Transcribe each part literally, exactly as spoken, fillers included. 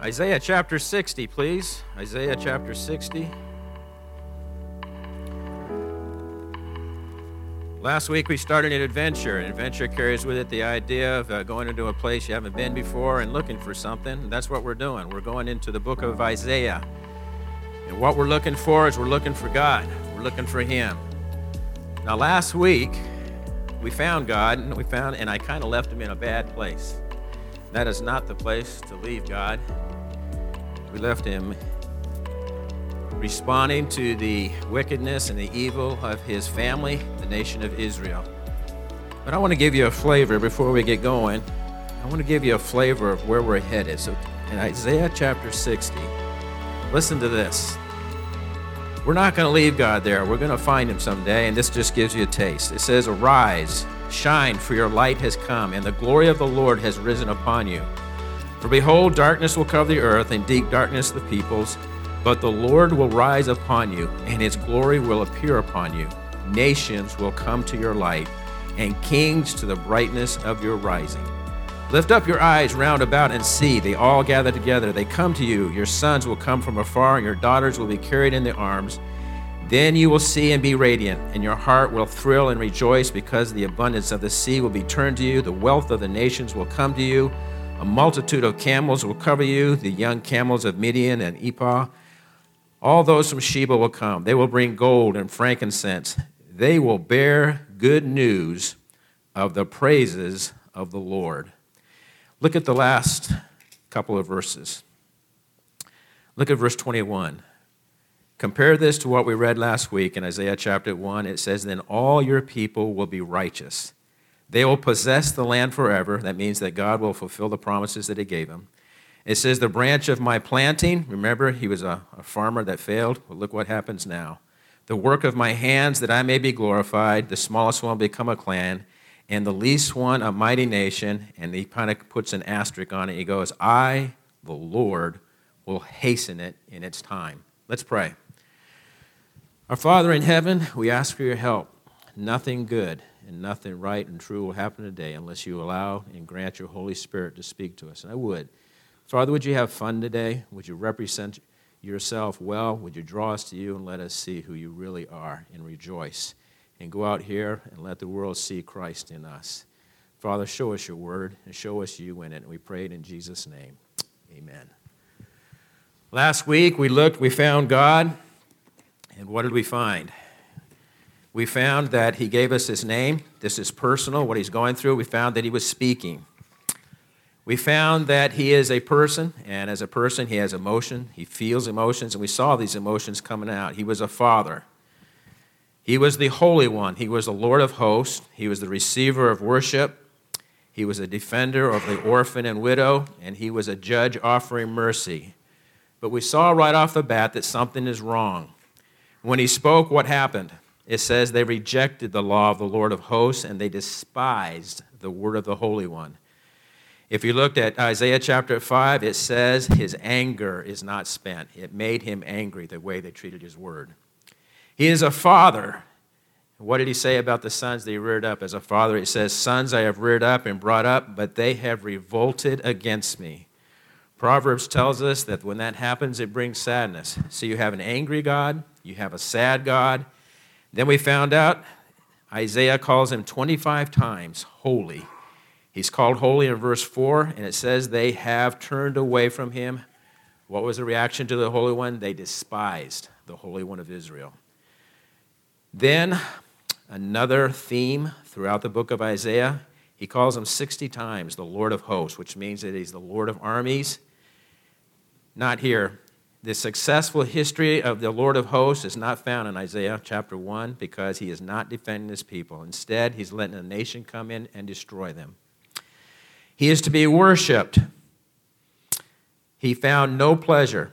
Isaiah chapter sixty, please. Isaiah chapter sixty. Last week we started an adventure. An adventure carries with it the idea of uh, going into a place you haven't been before and looking for something. That's what we're doing. We're going into the book of Isaiah. And what we're looking for is we're looking for God. We're looking for Him. Now last week we found God, and we found, and I kind of left Him in a bad place. That is not the place to leave God. We left Him responding to the wickedness and the evil of His family, the nation of Israel. But I want to give you a flavor before we get going. I want to give you a flavor of where we're headed. So in Isaiah chapter sixty, listen to this. We're not going to leave God there. We're going to find Him someday, and this just gives you a taste. It says, "Arise, shine, for your light has come, and the glory of the Lord has risen upon you. For behold, darkness will cover the earth, and deep darkness the peoples. But the Lord will rise upon you, and His glory will appear upon you. Nations will come to your light, and kings to the brightness of your rising. Lift up your eyes round about and see. They all gather together. They come to you. Your sons will come from afar, and your daughters will be carried in their arms. Then you will see and be radiant, and your heart will thrill and rejoice, because the abundance of the sea will be turned to you. The wealth of the nations will come to you. A multitude of camels will cover you, the young camels of Midian and Ephah. All those from Sheba will come. They will bring gold and frankincense. They will bear good news of the praises of the Lord." Look at the last couple of verses. Look at verse twenty-one. Compare this to what we read last week in Isaiah chapter one. It says, "Then all your people will be righteous. They will possess the land forever." That means that God will fulfill the promises that He gave him. It says, "The branch of my planting," remember, he was a, a farmer that failed. Well, look what happens now. "The work of my hands, that I may be glorified. The smallest one will become a clan, and the least one a mighty nation." And he kind of puts an asterisk on it. He goes, "I, the Lord, will hasten it in its time." Let's pray. Our Father in heaven, we ask for your help. Nothing good and nothing right and true will happen today unless you allow and grant your Holy Spirit to speak to us. And I would. Father, would you have fun today? Would you represent yourself well? Would you draw us to you and let us see who you really are, and rejoice and go out here and let the world see Christ in us? Father, show us your word and show us you in it. And we pray it in Jesus' name. Amen. Last week we looked, we found God, and what did we find? We found that He gave us His name. This is personal, what He's going through. We found that He was speaking. We found that He is a person, and as a person, He has emotion. He feels emotions, and we saw these emotions coming out. He was a father. He was the Holy One. He was the Lord of hosts. He was the receiver of worship. He was a defender of the orphan and widow, and He was a judge offering mercy. But we saw right off the bat that something is wrong. When He spoke, what happened? It says they rejected the law of the Lord of hosts, and they despised the word of the Holy One. If you looked at Isaiah chapter five, it says His anger is not spent. It made Him angry the way they treated His word. He is a father. What did He say about the sons that He reared up as a father? It says, "Sons I have reared up and brought up, but they have revolted against me." Proverbs tells us that when that happens, it brings sadness. So you have an angry God, you have a sad God. Then we found out Isaiah calls Him twenty-five times holy. He's called holy in verse four, and it says they have turned away from Him. What was the reaction to the Holy One? They despised the Holy One of Israel. Then another theme throughout the book of Isaiah, he calls Him sixty times the Lord of hosts, which means that He's the Lord of armies. Not here. The successful history of the Lord of hosts is not found in Isaiah chapter one, because He is not defending His people. Instead, He's letting a nation come in and destroy them. He is to be worshipped. He found no pleasure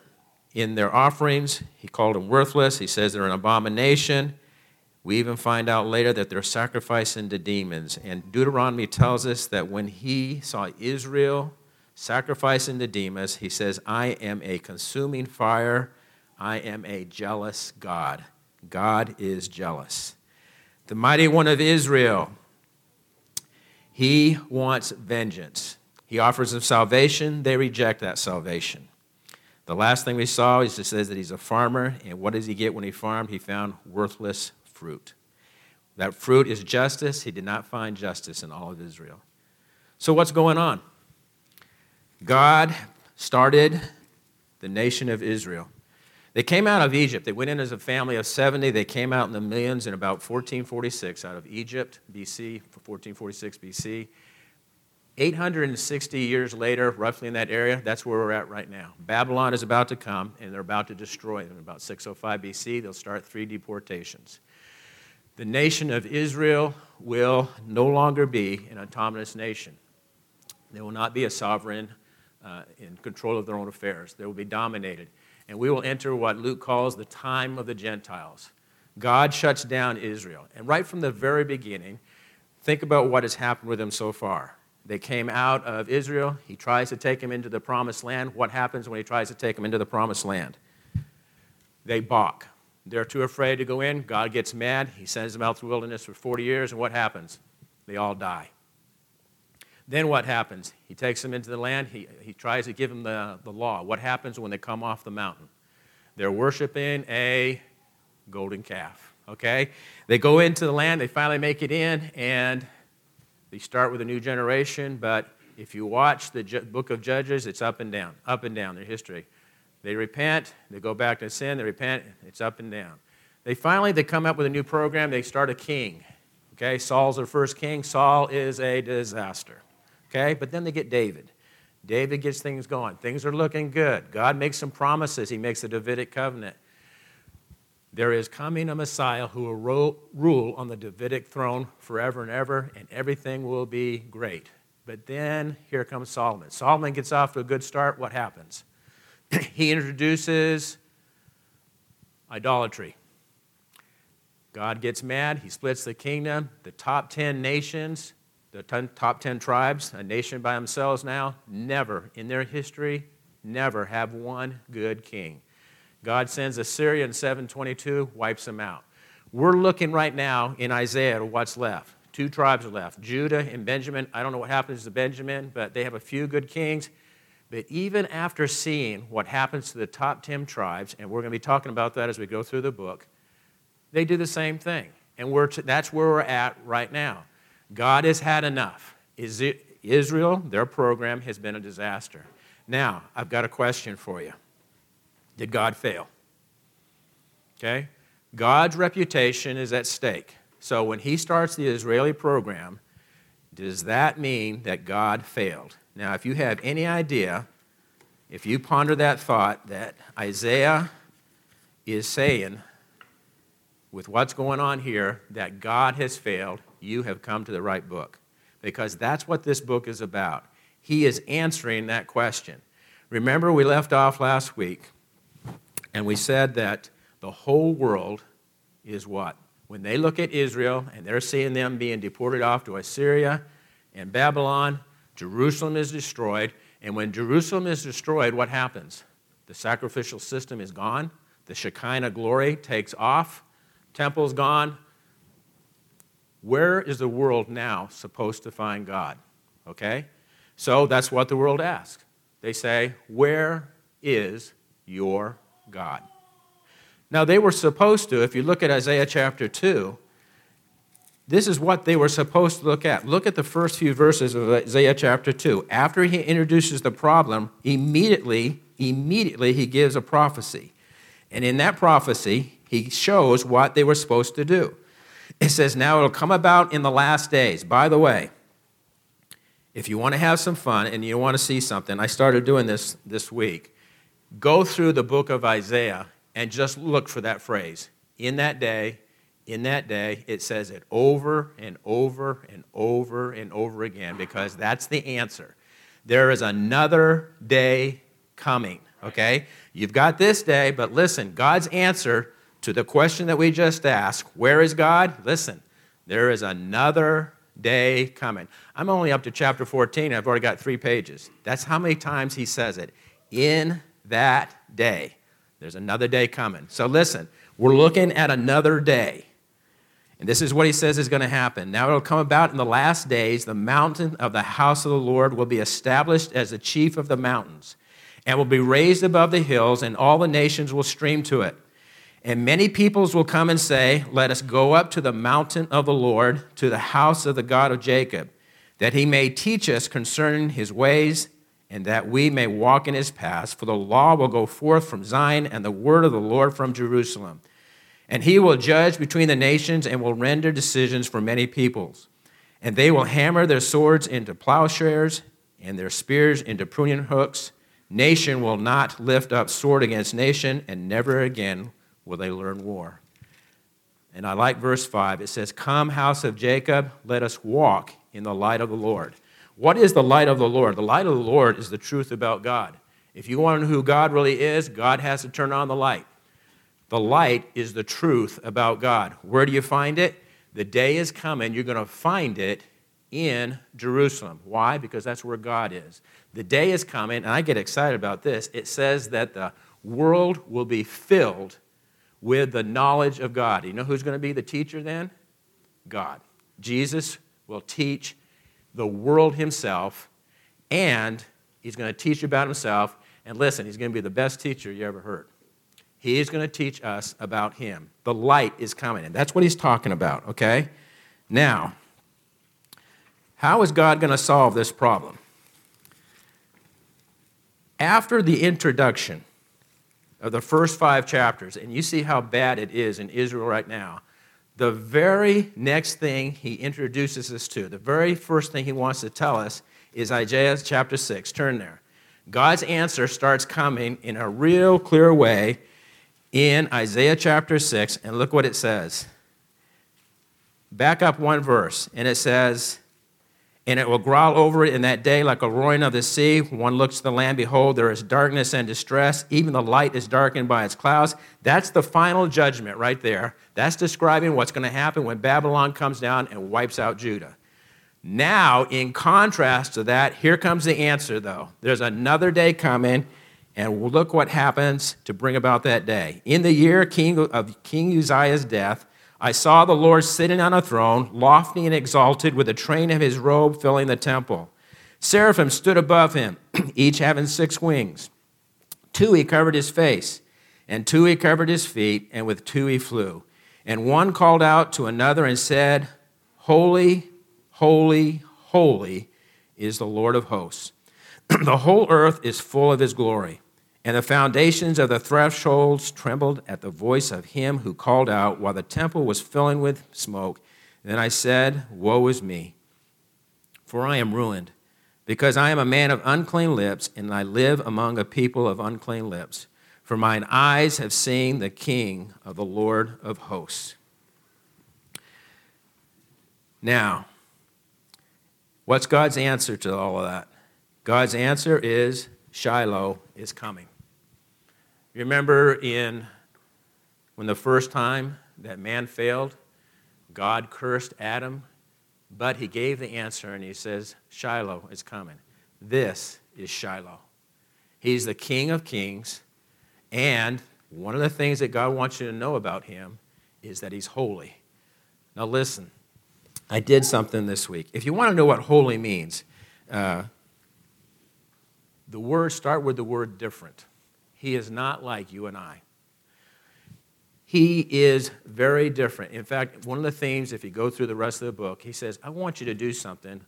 in their offerings. He called them worthless. He says they're an abomination. We even find out later that they're sacrificing to demons. And Deuteronomy tells us that when He saw Israel sacrificing to demons, He says, "I am a consuming fire. I am a jealous God." God is jealous. The Mighty One of Israel, He wants vengeance. He offers them salvation. They reject that salvation. The last thing we saw is it says that he's a farmer, and what does he get when he farmed? He found worthless fruit. That fruit is justice. He did not find justice in all of Israel. So what's going on? God started the nation of Israel. They came out of Egypt. They went in as a family of seventy. They came out in the millions in about fourteen forty-six out of Egypt, B C, fourteen forty-six B C eight hundred sixty years later, roughly in that area, that's where we're at right now. Babylon is about to come, and they're about to destroy them. In about six oh five B C, they'll start three deportations. The nation of Israel will no longer be an autonomous nation. They will not be a sovereign uh, in control of their own affairs. They will be dominated. And we will enter what Luke calls the time of the Gentiles. God shuts down Israel. And right from the very beginning, think about what has happened with them so far. They came out of Israel. He tries to take them into the promised land. What happens when he tries to take them into the promised land? They balk. They're too afraid to go in. God gets mad. He sends them out through the wilderness for forty years, and what happens? They all die. Then what happens? He takes them into the land. He, he tries to give them the, the law. What happens when they come off the mountain? They're worshiping a golden calf, okay? They go into the land. They finally make it in, and they start with a new generation. But if you watch the ju- book of Judges, it's up and down, up and down, their history. They repent. They go back to sin. They repent. It's up and down. They finally, they come up with a new program. They start a king, okay? Saul's their first king. Saul is a disaster. Okay, but then they get David. David gets things going. Things are looking good. God makes some promises. He makes the Davidic covenant. There is coming a Messiah who will rule on the Davidic throne forever and ever, and everything will be great. But then here comes Solomon. Solomon gets off to a good start. What happens? He introduces idolatry. God gets mad. He splits the kingdom. The top ten nations, the top ten tribes, a nation by themselves now, never in their history, never have one good king. God sends Assyria in seven twenty-two, wipes them out. We're looking right now in Isaiah to what's left. Two tribes are left, Judah and Benjamin. I don't know what happens to Benjamin, but they have a few good kings. But even after seeing what happens to the top ten tribes, and we're going to be talking about that as we go through the book, they do the same thing. And we're to, that's where we're at right now. God has had enough. Israel, their program, has been a disaster. Now, I've got a question for you. Did God fail? Okay? God's reputation is at stake. So when he starts the Israeli program, does that mean that God failed? Now, if you have any idea, if you ponder that thought that Isaiah is saying, with what's going on here, that God has failed, you have come to the right book, because that's what this book is about. He is answering that question. Remember, we left off last week, and we said that the whole world is what? When they look at Israel, and they're seeing them being deported off to Assyria and Babylon, Jerusalem is destroyed, and when Jerusalem is destroyed, what happens? The sacrificial system is gone. The Shekinah glory takes off. Temple's gone. Where is the world now supposed to find God? Okay? So that's what the world asks. They say, where is your God? Now, they were supposed to, if you look at Isaiah chapter two, this is what they were supposed to look at. Look at the first few verses of Isaiah chapter two. After he introduces the problem, immediately, immediately he gives a prophecy. And in that prophecy, he shows what they were supposed to do. It says, now it'll come about in the last days. By the way, if you want to have some fun and you want to see something, I started doing this this week. Go through the book of Isaiah and just look for that phrase. In that day, in that day, it says it over and over and over and over again, because that's the answer. There is another day coming, okay? You've got this day, but listen, God's answer to the question that we just asked, where is God? Listen, there is another day coming. I'm only up to chapter fourteen. I've already got three pages. That's how many times he says it. In that day, there's another day coming. So listen, we're looking at another day. And this is what he says is going to happen. Now it'll come about in the last days, the mountain of the house of the Lord will be established as the chief of the mountains, and will be raised above the hills, and all the nations will stream to it. And many peoples will come and say, let us go up to the mountain of the Lord, to the house of the God of Jacob, that he may teach us concerning his ways, and that we may walk in his paths. For the law will go forth from Zion, and the word of the Lord from Jerusalem. And he will judge between the nations, and will render decisions for many peoples. And they will hammer their swords into plowshares, and their spears into pruning hooks. Nation will not lift up sword against nation, and never again will they learn war. And I like verse five. It says, come, house of Jacob, let us walk in the light of the Lord. What is the light of the Lord? The light of the Lord is the truth about God. If you want to know who God really is, God has to turn on the light. The light is the truth about God. Where do you find it? The day is coming. You're going to find it in Jerusalem. Why? Because that's where God is. The day is coming, and I get excited about this. It says that the world will be filled with the knowledge of God. You know who's going to be the teacher then? God. Jesus will teach the world himself, and he's going to teach about himself. And listen, he's going to be the best teacher you ever heard. He is going to teach us about him. The light is coming, and that's what he's talking about, okay? Now, how is God going to solve this problem? After the introduction of the first five chapters, and you see how bad it is in Israel right now, the very next thing he introduces us to, the very first thing he wants to tell us is Isaiah chapter six. Turn there. God's answer starts coming in a real clear way in Isaiah chapter six, and look what it says. Back up one verse, and it says, and it will growl over it in that day like a roaring of the sea. One looks to the land, behold, there is darkness and distress. Even the light is darkened by its clouds. That's the final judgment right there. That's describing what's going to happen when Babylon comes down and wipes out Judah. Now, in contrast to that, here comes the answer, though. There's another day coming, and look what happens to bring about that day. In the year of King Uzziah's death, I saw the Lord sitting on a throne, lofty and exalted, with the train of his robe filling the temple. Seraphim stood above him, each having six wings. Two he covered his face, and two he covered his feet, and with two he flew. And one called out to another and said, holy, holy, holy is the Lord of hosts. The whole earth is full of his glory. And the foundations of the thresholds trembled at the voice of him who called out, while the temple was filling with smoke. Then I said, woe is me, for I am ruined, because I am a man of unclean lips, and I live among a people of unclean lips. For mine eyes have seen the King of the Lord of hosts. Now, what's God's answer to all of that? God's answer is Shiloh is coming. You remember in when the first time that man failed, God cursed Adam, but he gave the answer, and he says, Shiloh is coming. This is Shiloh. He's the King of Kings, and one of the things that God wants you to know about him is that he's holy. Now listen, I did something this week. If you want to know what holy means, uh, the words start with the word different. He is not like you and I. He is very different. In fact, one of the themes, if you go through the rest of the book, he says, I want you to do something.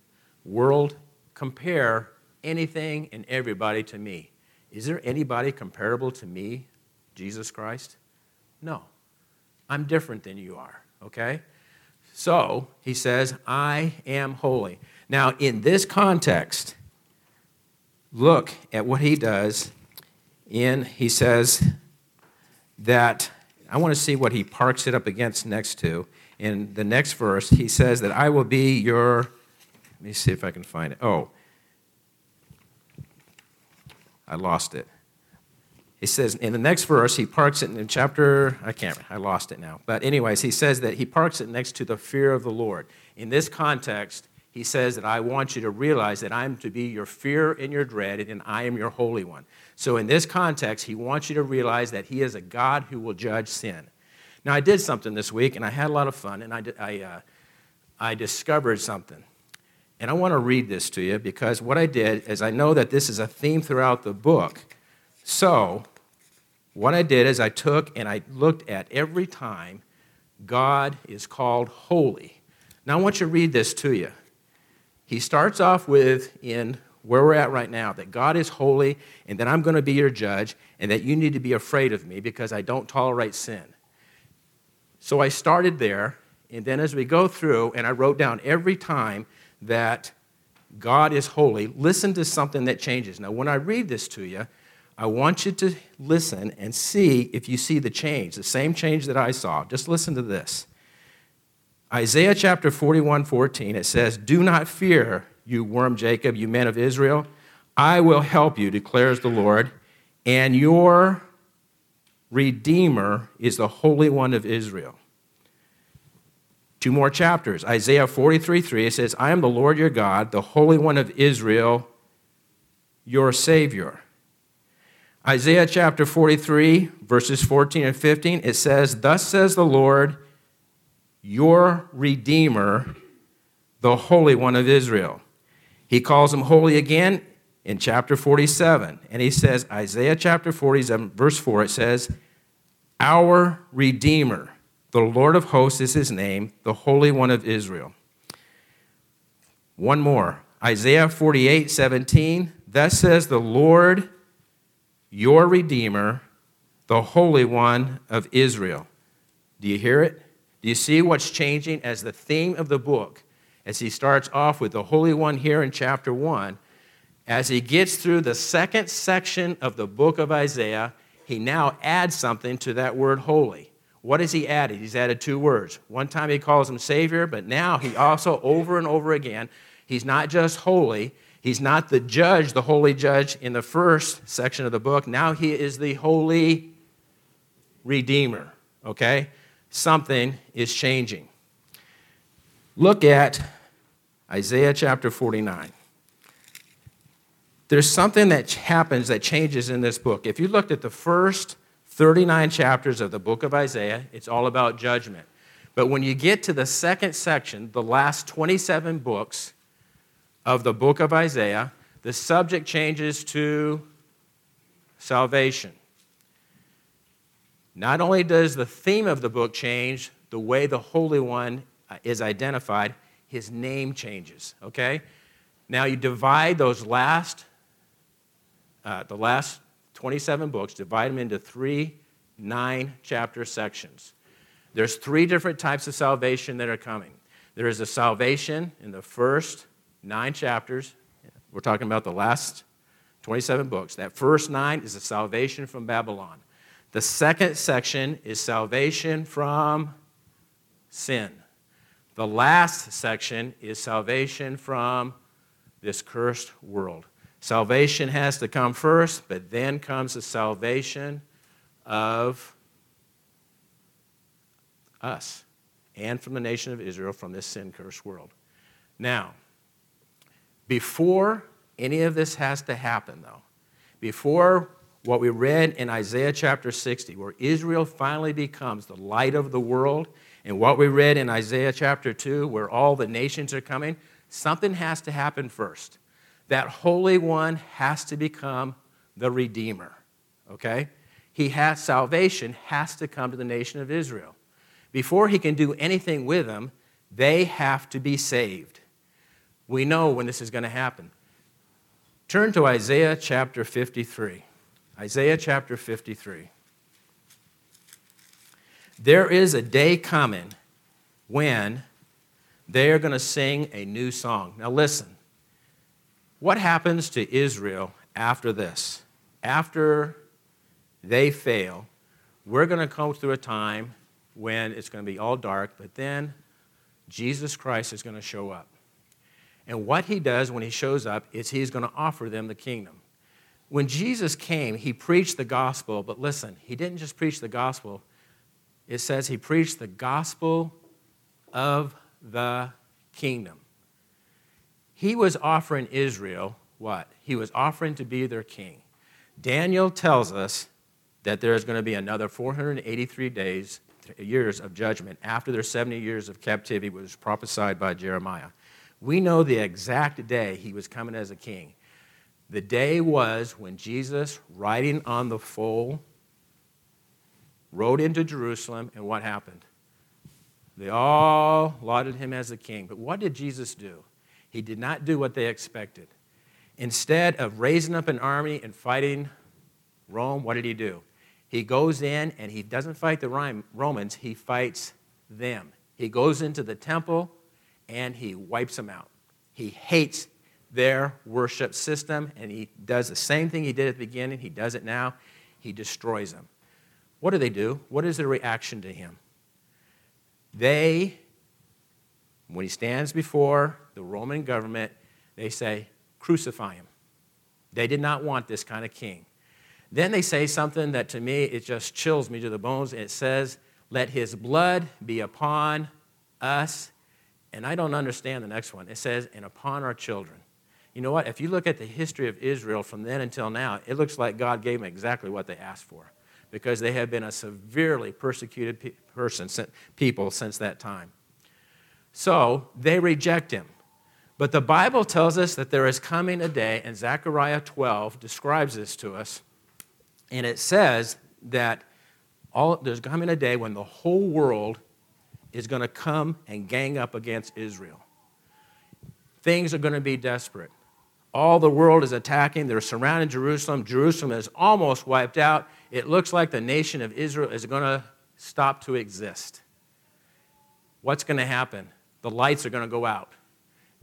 World, compare anything and everybody to me. Is there anybody comparable to me, Jesus Christ? No. I'm different than you are, okay? So, he says, I am holy. Now, in this context, look at what he does. In he says that, I want to see what he parks it up against next to. In the next verse, he says that I will be your, let me see if I can find it. Oh, I lost it. He says, in the next verse, he parks it in chapter, I can't, I lost it now. But anyways, he says that he parks it next to the fear of the Lord. In this context, he says that I want you to realize that I am to be your fear and your dread, and I am your Holy One. So in this context, he wants you to realize that he is a God who will judge sin. Now, I did something this week, and I had a lot of fun, and I, I, uh, I discovered something. And I want to read this to you, because what I did is I know that this is a theme throughout the book, So what I did is I took and I looked at every time God is called holy. Now I want you to read this to you. He starts off with, in where we're at right now, that God is holy and that I'm going to be your judge and that you need to be afraid of me because I don't tolerate sin. So I started there, and then as we go through, and I wrote down every time that God is holy, listen to something that changes. Now, when I read this to you, I want you to listen and see if you see the change, the same change that I saw. Just listen to this. Isaiah chapter forty-one, fourteen, it says, "Do not fear, you worm Jacob, you men of Israel. I will help you, declares the Lord, and your Redeemer is the Holy One of Israel." Two more chapters. Isaiah forty-three, three, it says, "I am the Lord your God, the Holy One of Israel, your Savior." Isaiah chapter forty-three, verses fourteen and fifteen, it says, "Thus says the Lord, your Redeemer, the Holy One of Israel." He calls him holy again in chapter forty-seven, and he says, Isaiah chapter forty-seven, verse four, it says, "Our Redeemer, the Lord of hosts is his name, the Holy One of Israel." One more, Isaiah forty-eight, seventeen, "Thus says the Lord, your Redeemer, the Holy One of Israel." Do you hear it? Do you see what's changing as the theme of the book? As he starts off with the Holy One here in chapter one, as he gets through the second section of the book of Isaiah, he now adds something to that word holy. What has he added? He's added two words. One time he calls him Savior, but now he also, over and over again, he's not just holy, he's not the judge, the holy judge in the first section of the book. Now he is the holy Redeemer, okay? Something is changing. Look at Isaiah chapter forty-nine. There's something that happens that changes in this book. If you looked at the first thirty-nine chapters of the book of Isaiah, it's all about judgment. But when you get to the second section, the last twenty-seven books of the book of Isaiah, the subject changes to salvation. Not only does the theme of the book change, the way the Holy One is identified, his name changes, okay? Now you divide those last, uh, the last twenty-seven books, divide them into three nine-chapter sections. There's three different types of salvation that are coming. There is a salvation in the first nine chapters. We're talking about the last twenty-seven books. That first nine is a salvation from Babylon. The second section is salvation from sin. The last section is salvation from this cursed world. Salvation has to come first, but then comes the salvation of us and from the nation of Israel from this sin-cursed world. Now, before any of this has to happen, though, before what we read in Isaiah chapter sixty, where Israel finally becomes the light of the world, and what we read in Isaiah chapter two, where all the nations are coming, something has to happen first. That Holy One has to become the Redeemer, okay? He has, salvation has to come to the nation of Israel. Before he can do anything with them, they have to be saved. We know when this is going to happen. Turn to Isaiah chapter fifty-three. Isaiah chapter fifty-three. There is a day coming when they are going to sing a new song. Now listen, what happens to Israel after this? After they fail, we're going to come through a time when it's going to be all dark, but then Jesus Christ is going to show up. And what he does when he shows up is he's going to offer them the kingdom. When Jesus came, he preached the gospel, but listen, he didn't just preach the gospel. It says he preached the gospel of the kingdom. He was offering Israel what? He was offering to be their king. Daniel tells us that there is going to be another four hundred eighty-three days, years of judgment after their seventy years of captivity was prophesied by Jeremiah. We know the exact day he was coming as a king. The day was when Jesus, riding on the foal, rode into Jerusalem, and what happened? They all lauded him as a king. But what did Jesus do? He did not do what they expected. Instead of raising up an army and fighting Rome, what did he do? He goes in and he doesn't fight the Romans, he fights them. He goes into the temple and he wipes them out. He hates their worship system, and he does the same thing he did at the beginning. He does it now. He destroys them. What do they do? What is their reaction to him? They, when he stands before the Roman government, they say, crucify him. They did not want this kind of king. Then they say something that to me, it just chills me to the bones. It says, let his blood be upon us. And I don't understand the next one. It says, and upon our children. You know what? If you look at the history of Israel from then until now, it looks like God gave them exactly what they asked for, because they have been a severely persecuted person, people since that time. So they reject him. But the Bible tells us that there is coming a day, and Zechariah twelve describes this to us, and it says that all, there's coming a day when the whole world is going to come and gang up against Israel. Things are going to be desperate. All the world is attacking. They're surrounding Jerusalem. Jerusalem is almost wiped out. It looks like the nation of Israel is going to stop to exist. What's going to happen? The lights are going to go out.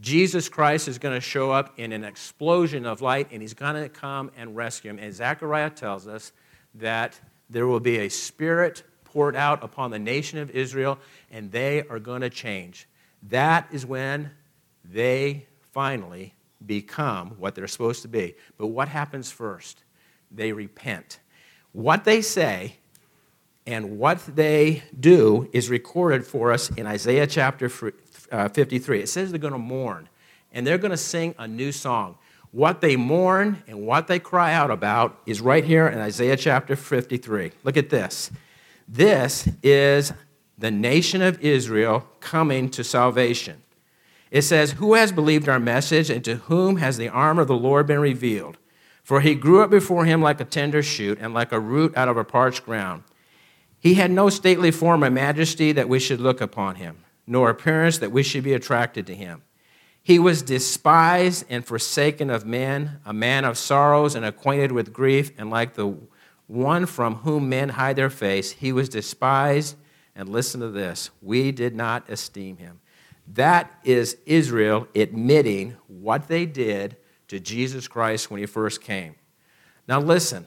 Jesus Christ is going to show up in an explosion of light, and he's going to come and rescue him. And Zechariah tells us that there will be a spirit poured out upon the nation of Israel, and they are going to change. That is when they finally become what they're supposed to be. But what happens first? They repent. What they say and what they do is recorded for us in Isaiah chapter fifty-three. It says they're going to mourn, and they're going to sing a new song. What they mourn and what they cry out about is right here in Isaiah chapter fifty-three. Look at this. This is the nation of Israel coming to salvation. It says, who has believed our message, and to whom has the arm of the Lord been revealed? For he grew up before him like a tender shoot, and like a root out of a parched ground. He had no stately form or majesty that we should look upon him, nor appearance that we should be attracted to him. He was despised and forsaken of men, a man of sorrows and acquainted with grief, and like the one from whom men hide their face, he was despised, and listen to this, we did not esteem him. That is Israel admitting what they did to Jesus Christ when he first came. Now listen,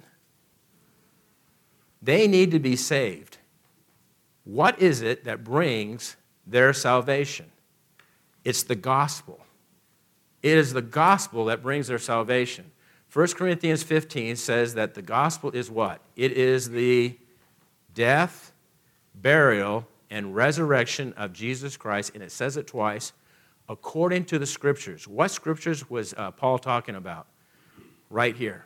they need to be saved. What is it that brings their salvation? It's the gospel. It is the gospel that brings their salvation. First Corinthians fifteen says that the gospel is what? It is the death, burial, and resurrection of Jesus Christ, and it says it twice, according to the Scriptures. What Scriptures was uh, Paul talking about? Right here.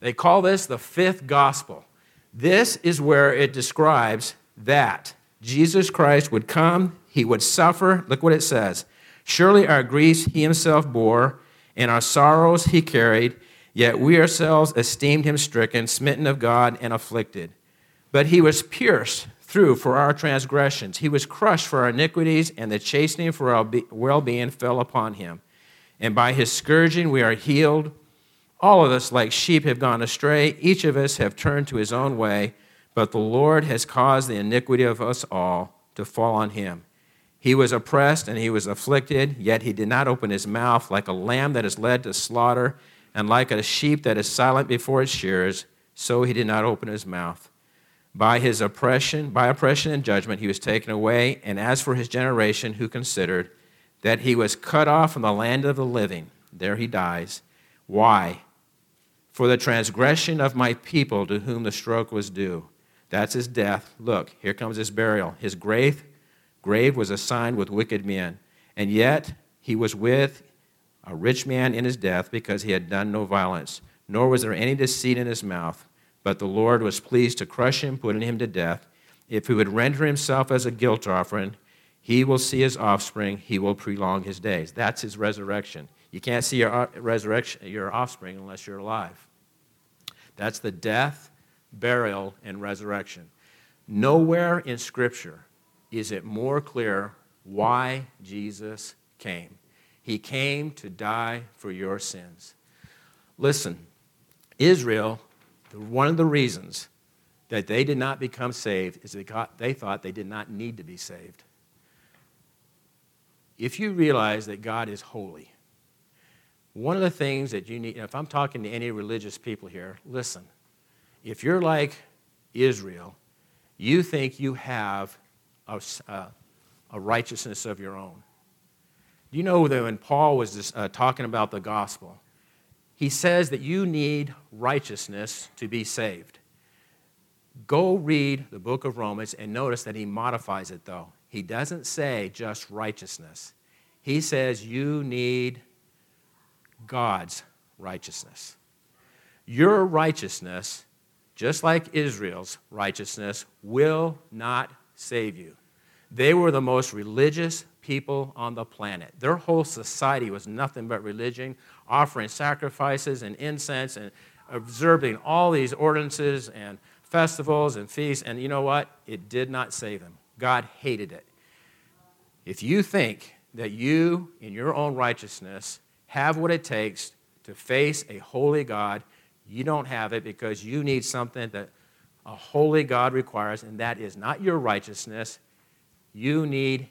They call this the fifth gospel. This is where it describes that Jesus Christ would come, he would suffer. Look what it says. Surely our griefs he himself bore, and our sorrows he carried, yet we ourselves esteemed him stricken, smitten of God, and afflicted. But he was pierced through for our transgressions. He was crushed for our iniquities, and the chastening for our well-being fell upon him. And by his scourging we are healed. All of us like sheep have gone astray. Each of us have turned to his own way. But the Lord has caused the iniquity of us all to fall on him. He was oppressed and he was afflicted, yet he did not open his mouth. Like a lamb that is led to slaughter, and like a sheep that is silent before its shearers, so he did not open his mouth. By his oppression, by oppression and judgment, he was taken away. And as for his generation, who considered that he was cut off from the land of the living, there he dies. Why? For the transgression of my people, to whom the stroke was due. That's his death. Look, here comes his burial. His grave, grave was assigned with wicked men, and yet he was with a rich man in his death, because he had done no violence, nor was there any deceit in his mouth. But the Lord was pleased to crush him, putting him to death. If he would render himself as a guilt offering, He will see his offspring. He will prolong his days. That's his resurrection. You can't see your resurrection, your offspring unless you're alive. That's the death, burial, and resurrection. Nowhere in Scripture is it more clear why Jesus came. He came to die for your sins. Listen, Israel, one of the reasons that they did not become saved is they thought they did not need to be saved. If you realize that God is holy, one of the things that you need, if I'm talking to any religious people here, listen, if you're like Israel, you think you have a, uh, a righteousness of your own. You know that when Paul was just, uh, talking about the gospel, he says that you need righteousness to be saved. Go read the book of Romans and notice that he modifies it, though. He doesn't say just righteousness. He says you need God's righteousness. Your righteousness, just like Israel's righteousness, will not save you. They were the most religious people on the planet. Their whole society was nothing but religion, offering sacrifices and incense and observing all these ordinances and festivals and feasts. And you know what? It did not save them. God hated it. If you think that you, in your own righteousness, have what it takes to face a holy God, you don't have it because you need something that a holy God requires, and that is not your righteousness. You need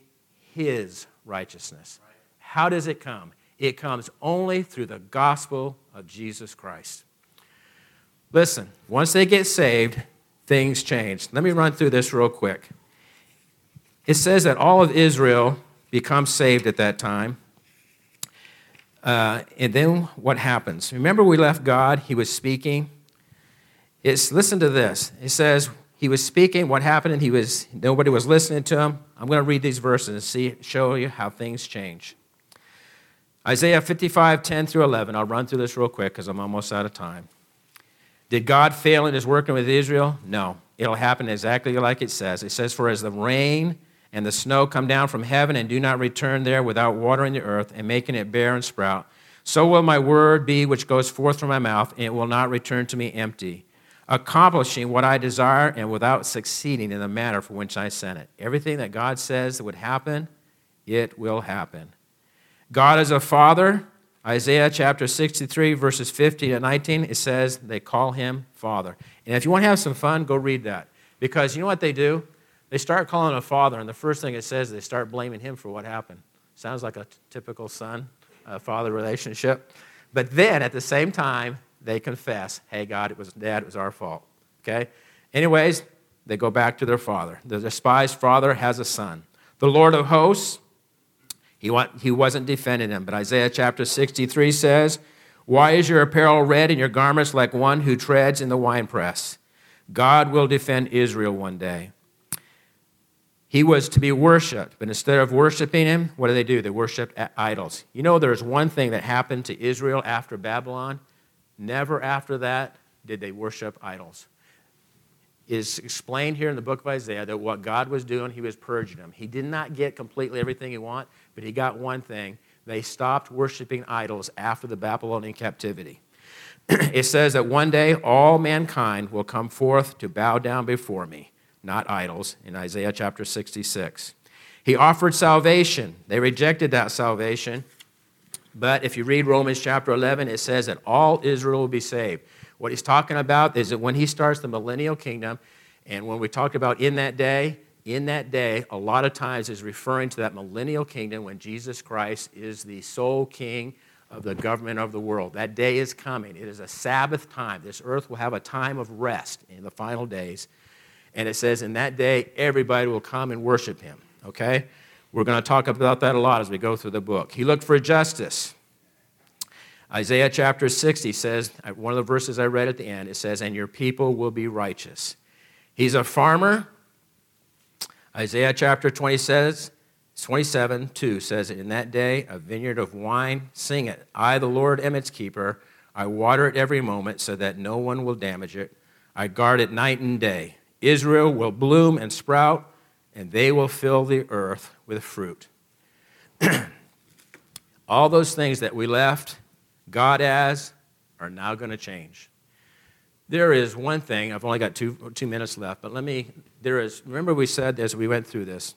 his righteousness. How does it come? It comes only through the gospel of Jesus Christ. Listen, once they get saved, things change. Let me run through this real quick. It says that all of Israel becomes saved at that time. Uh, and then what happens? Remember we left God, he was speaking. It's listen to this. It says he was speaking, what happened, and he was nobody was listening to him. I'm going to read these verses and see show you how things change. Isaiah fifty-five, ten through eleven. I'll run through this real quick because I'm almost out of time. Did God fail in his working with Israel? No. It'll happen exactly like it says. It says, "For as the rain and the snow come down from heaven and do not return there without watering the earth and making it bear and sprout, so will my word be which goes forth from my mouth, and it will not return to me empty, accomplishing what I desire and without succeeding in the matter for which I sent it." Everything that God says would happen, it will happen. God is a father. Isaiah chapter sixty-three, verses fifteen to nineteen, it says they call him Father. And if you want to have some fun, go read that. Because you know what they do? They start calling a father, and the first thing it says is they start blaming him for what happened. Sounds like a t- typical son-father relationship. But then, at the same time, they confess, hey, God, it was Dad, it was our fault. Okay? Anyways, they go back to their father. The despised father has a son. The Lord of hosts, he, want, he wasn't defending him, but Isaiah chapter sixty-three says, "Why is your apparel red and your garments like one who treads in the winepress? God will defend Israel one day." He was to be worshipped, but instead of worshiping him, what do they do? They worship idols. You know, there's one thing that happened to Israel after Babylon. Never after that did they worship idols. It is explained here in the book of Isaiah that what God was doing, he was purging them. He did not get completely everything he wanted, but he got one thing. They stopped worshiping idols after the Babylonian captivity. It says that one day all mankind will come forth to bow down before me. Not idols, in Isaiah chapter sixty-six. He offered salvation. They rejected that salvation. But if you read Romans chapter eleven, it says that all Israel will be saved. What he's talking about is that when he starts the millennial kingdom, and when we talk about in that day, in that day, a lot of times is referring to that millennial kingdom when Jesus Christ is the sole king of the government of the world. That day is coming. It is a Sabbath time. This earth will have a time of rest in the final days. And it says in that day, everybody will come and worship him, okay? We're going to talk about that a lot as we go through the book. He looked for justice. Isaiah chapter sixty says, one of the verses I read at the end, it says, "And your people will be righteous." He's a farmer. Isaiah chapter twenty-seven, two says, "In that day, a vineyard of wine, sing it. I, the Lord, am its keeper. I water it every moment so that no one will damage it. I guard it night and day. Israel will bloom and sprout. and they will fill the earth with fruit. All those things that we left God as are now going to change. There is one thing, I've only got two, two minutes left, but let me, there is, remember we said as we went through this,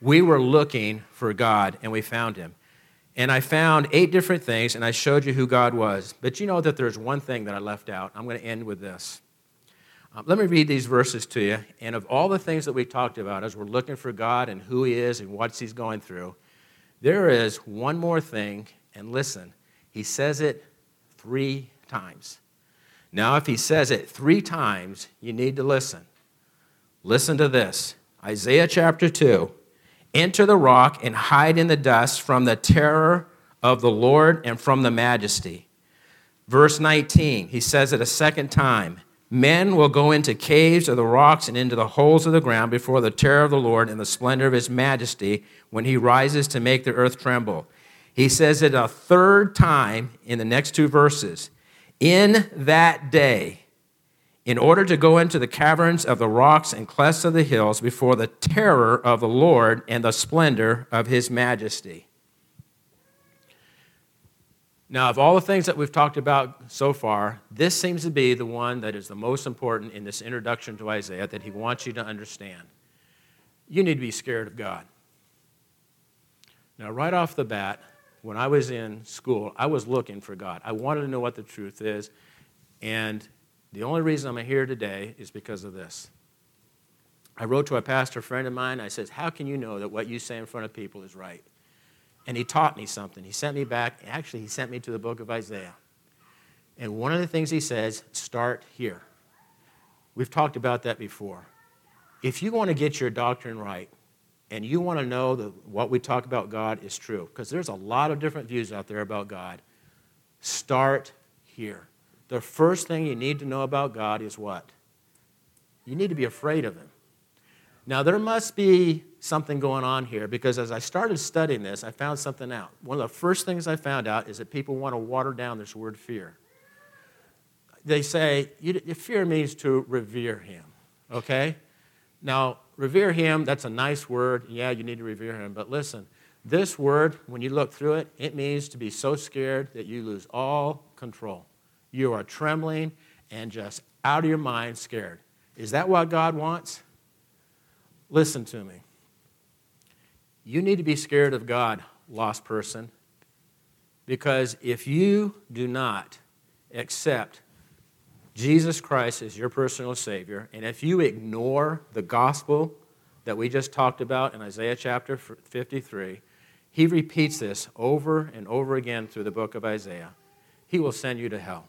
we were looking for God and we found him. And I found eight different things and I showed you who God was. But you know that there's one thing that I left out. I'm going to end with this. Um, let me read these verses to you. And of all the things that we talked about as we're looking for God and who he is and what he's going through, there is one more thing, and listen, he says it three times. Now, if he says it three times, you need to listen. Listen to this. Isaiah chapter two, enter the rock and hide in the dust from the terror of the Lord and from the majesty. Verse nineteen, he says it a second time. Men will go into caves of the rocks and into the holes of the ground before the terror of the Lord and the splendor of his majesty when he rises to make the earth tremble. He says it a third time in the next two verses. In that day, in order to go into the caverns of the rocks and clefts of the hills before the terror of the Lord and the splendor of his majesty. Now, of all the things that we've talked about so far, this seems to be the one that is the most important in this introduction to Isaiah that he wants you to understand. You need to be scared of God. Now, right off the bat, when I was in school, I was looking for God. I wanted to know what the truth is, and the only reason I'm here today is because of this. I wrote to a pastor friend of mine. I said, how can you know that what you say in front of people is right? And he taught me something. He sent me back. Actually, he sent me to the book of Isaiah. And one of the things he says, start here. We've talked about that before. If you want to get your doctrine right, and you want to know that what we talk about God is true, because there's a lot of different views out there about God, start here. The first thing you need to know about God is what? You need to be afraid of him. Now, there must be something going on here, because as I started studying this, I found something out. One of the first things I found out is that people want to water down this word fear. They say, fear means to revere him, okay? Now, revere him, that's a nice word. Yeah, you need to revere him. But listen, this word, when you look through it, it means to be so scared that you lose all control. You are trembling and just out of your mind scared. Is that what God wants? Listen to me. You need to be scared of God, lost person, because if you do not accept Jesus Christ is your personal Savior, and if you ignore the gospel that we just talked about in Isaiah chapter fifty-three, he repeats this over and over again through the book of Isaiah. He will send you to hell.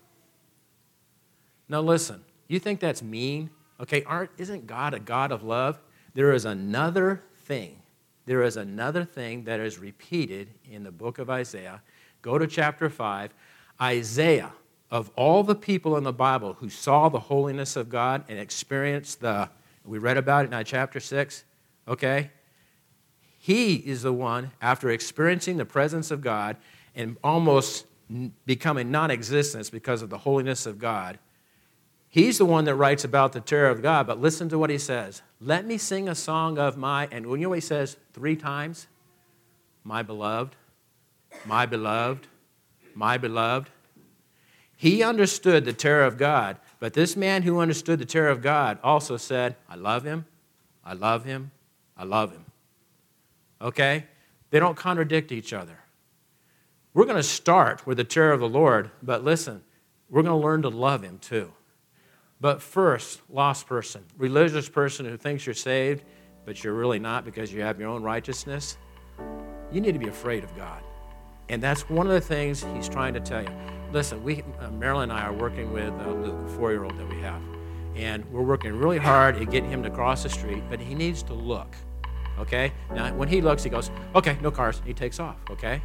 Now listen, you think that's mean? Okay, aren't, isn't God a God of love? There is another thing. There is another thing that is repeated in the book of Isaiah. Go to chapter five. Isaiah, of all the people in the Bible who saw the holiness of God and experienced the, we read about it in chapter six, okay? He is the one, after experiencing the presence of God and almost becoming non-existence because of the holiness of God, he's the one that writes about the terror of God, but listen to what he says. Let me sing a song of my, and you know what he says three times? My beloved, my beloved, my beloved. He understood the terror of God, but this man who understood the terror of God also said, I love him, I love him, I love him. Okay? They don't contradict each other. We're going to start with the terror of the Lord, but listen, we're going to learn to love him too. But first, lost person, religious person who thinks you're saved, but you're really not because you have your own righteousness, you need to be afraid of God. And that's one of the things he's trying to tell you. Listen, we, uh, Marilyn and I are working with uh, Luke, a four-year-old that we have, and we're working really hard at getting him to cross the street, but he needs to look, okay? Now, when he looks, he goes, okay, no cars, and he takes off, okay?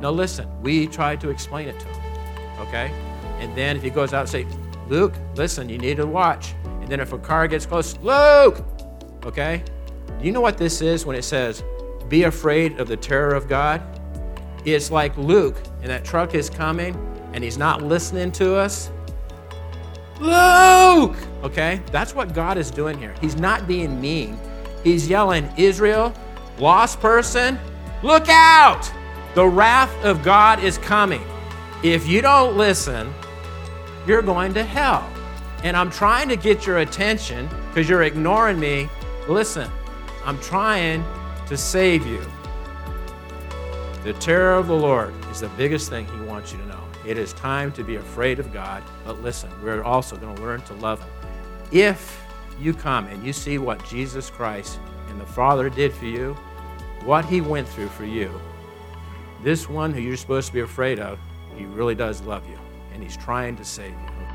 Now, listen, we try to explain it to him, okay? And then if he goes out and say, Luke, listen, you need to watch. And then if a car gets close, Luke, okay? Do you know what this is when it says, be afraid of the terror of God? It's like Luke, and that truck is coming, and he's not listening to us. Luke! Okay? That's what God is doing here. He's not being mean. He's yelling, Israel, lost person, look out! The wrath of God is coming. If you don't listen, you're going to hell. And I'm trying to get your attention because you're ignoring me. Listen, I'm trying to save you. The terror of the Lord is the biggest thing he wants you to know. It is time to be afraid of God. But listen, we're also going to learn to love him. If you come and you see what Jesus Christ and the Father did for you, what he went through for you, this one who you're supposed to be afraid of, he really does love you, and he's trying to save you.